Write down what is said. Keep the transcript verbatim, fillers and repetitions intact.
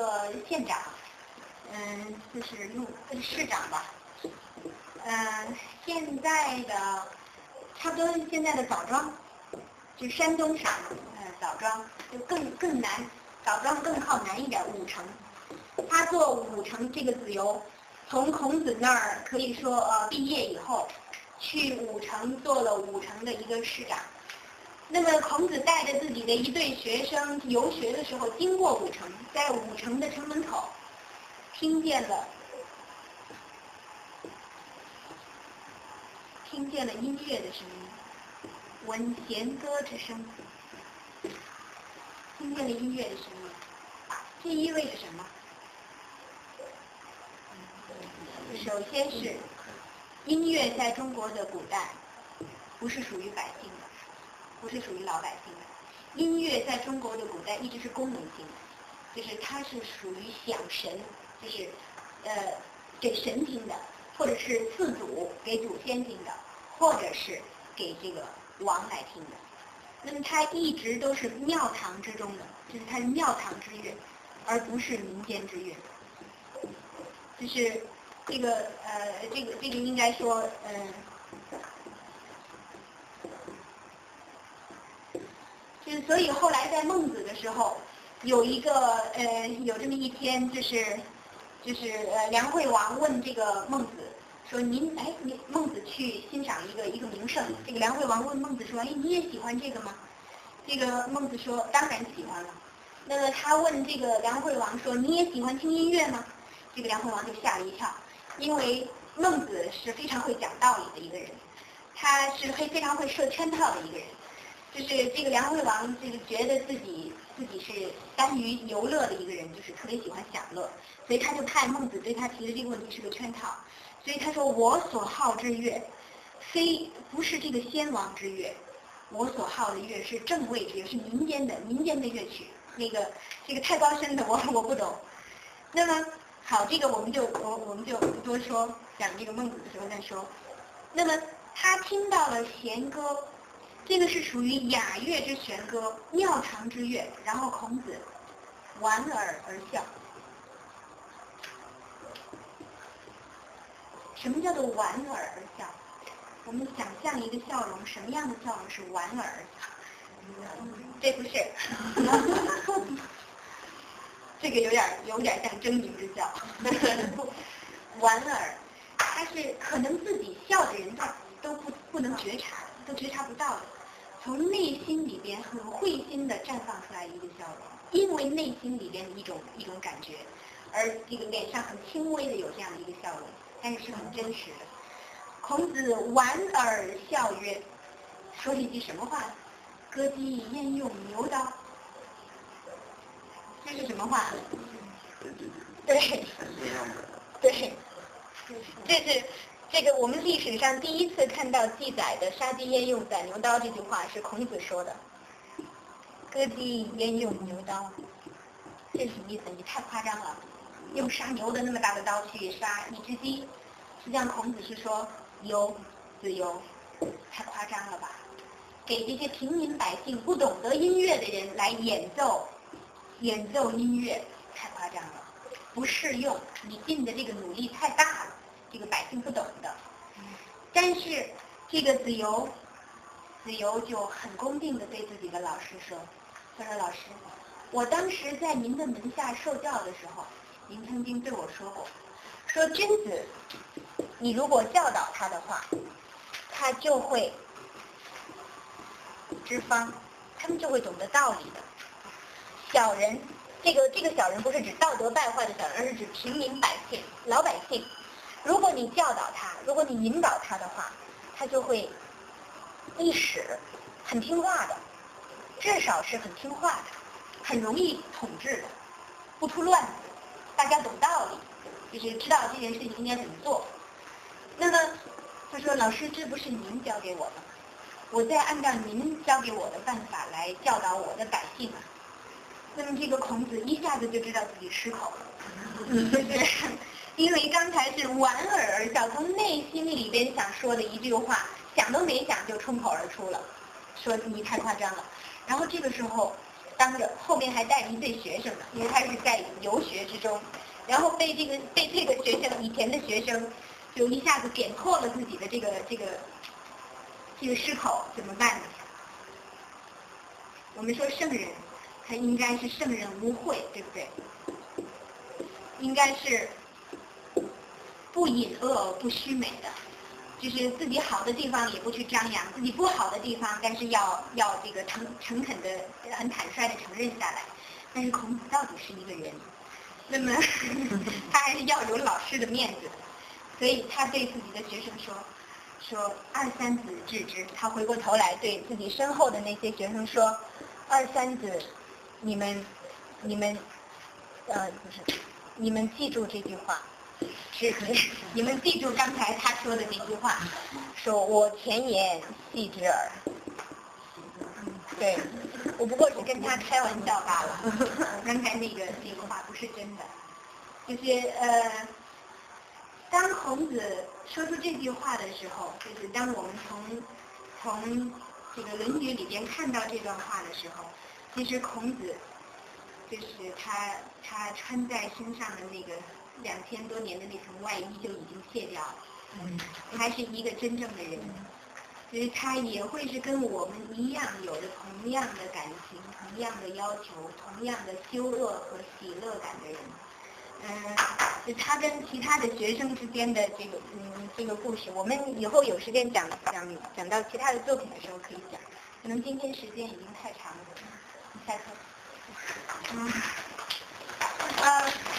个县长，嗯，就是路市长吧，嗯，现在的差不多现在的枣庄，就山东省，嗯，枣庄就更更南，枣庄更靠南一点，武城，他做武城这个子由，从孔子那儿可以说呃毕业以后，去武城做了武城的一个市长。那么孔子带着自己的一队学生游学的时候，经过武城，在武城的城门口听见了听见了音乐的声音，闻弦歌之声，听见了音乐的声音，这意味着什么？首先是音乐在中国的古代不是属于百姓的，不是属于老百姓的。音乐在中国的古代一直是功能性的，就是它是属于享神，就是呃给神听的，或者是赐祖给祖先听的，或者是给这个王来听的。那么它一直都是庙堂之中的，就是它是庙堂之乐，而不是民间之乐。就是这个呃这个这个应该说嗯。呃所以后来在孟子的时候，有一个呃，有这么一天，就是就是呃，梁惠王问这个孟子说：“您哎，您孟子去欣赏一个一个名胜。”这个梁惠王问孟子说：“哎，你也喜欢这个吗？”这个孟子说：“当然喜欢了。”那么他问这个梁惠王说：“你也喜欢听音乐吗？”这个梁惠王就吓了一跳，因为孟子是非常会讲道理的一个人，他是非非常会设圈套的一个人。就是这个梁惠王，就是觉得自己自己是甘于游乐的一个人，就是特别喜欢享乐，所以他就看孟子对他提的这个问题是个圈套，所以他说：“我所好之乐，非不是这个先王之乐，我所好的乐是正位之乐，是民间的民间的乐曲。那个这个太高深的我我不懂。”那么好，这个我们就我我们就不多说，讲这个孟子的时候再说。那么他听到了弦歌。这个是属于雅乐之弦歌，庙堂之乐。然后孔子莞尔而笑。什么叫做莞尔而笑？我们想象一个笑容，什么样的笑容是莞尔而笑？嗯、这不是，这个有点有点像狰狞之笑。莞尔，它是可能自己笑的人都不不能觉察。都觉察不到的，从内心里边很会心的绽放出来一个笑容，因为内心里边的一种一种感觉，而这个脸上很轻微的有这样的一个笑容，但是是很真实的。孔子莞尔笑曰，说了一句什么话？歌姬焉用牛刀？这是什么话？对，对，这是。这个我们历史上第一次看到记载的“杀鸡焉用宰牛刀”这句话是孔子说的，“割鸡焉用牛刀”，这是什么意思？你太夸张了，用杀牛的那么大的刀去杀一只鸡，实际上孔子是说由子由，太夸张了吧？给这些平民百姓不懂得音乐的人来演奏，演奏音乐太夸张了，不适用，你尽的这个努力太大了。这个百姓不懂的，但是这个子由，子由就很恭敬的对自己的老师说：“他说老师，我当时在您的门下受教的时候，您曾经对我说过，说君子，你如果教导他的话，他就会知方，他们就会懂得道理的。小人，这个这个小人不是指道德败坏的小人，而是指平民百姓、老百姓。”如果你教导他，如果你引导他的话，他就会一使很听话的，至少是很听话的，很容易统治的，不出乱子，大家懂道理，就是知道这件事情应该怎么做。那么他说：“老师，这不是您教给我的，我在按照您教给我的办法来教导我的百姓啊。”那么这个孔子一下子就知道自己失口了，嗯，对不对？因为刚才是莞尔而笑，从内心里边想说的一句话，想都没想就冲口而出了，说你太夸张了。然后这个时候，当着后面还带着一队学生呢，因为他是在游学之中，然后被这个被这个学生以前的学生就一下子点破了自己的这个这个这个失口，怎么办呢？我们说圣人，他应该是圣人无秽，对不对？应该是不隐恶、不虚美的，就是自己好的地方也不去张扬，自己不好的地方，但是要要这个诚诚恳的、很坦率的承认下来。但是孔子到底是一个人，那么他还是要有老师的面子，所以他对自己的学生说：“说二三子治之。”他回过头来对自己身后的那些学生说：“二三子，你们，你们，呃，不是，你们记住这句话。”是，你们记住刚才他说的那句话，说我前言戏之耳。对，我不过是跟他开玩笑罢了。刚才那个那个话不是真的，就是呃，当孔子说出这句话的时候，就是当我们从从这个《论语》里边看到这段话的时候，其实孔子就是他他穿在身上的那个。两千多年的那层外衣就已经卸掉了，他是一个真正的人，所以他也会是跟我们一样，有着同样的感情、同样的要求、同样的羞恶和喜乐感的人。嗯，就他跟其他的学生之间的这个嗯这个故事，我们以后有时间讲讲讲到其他的作品的时候可以讲，可能今天时间已经太长了，下课。嗯，呃。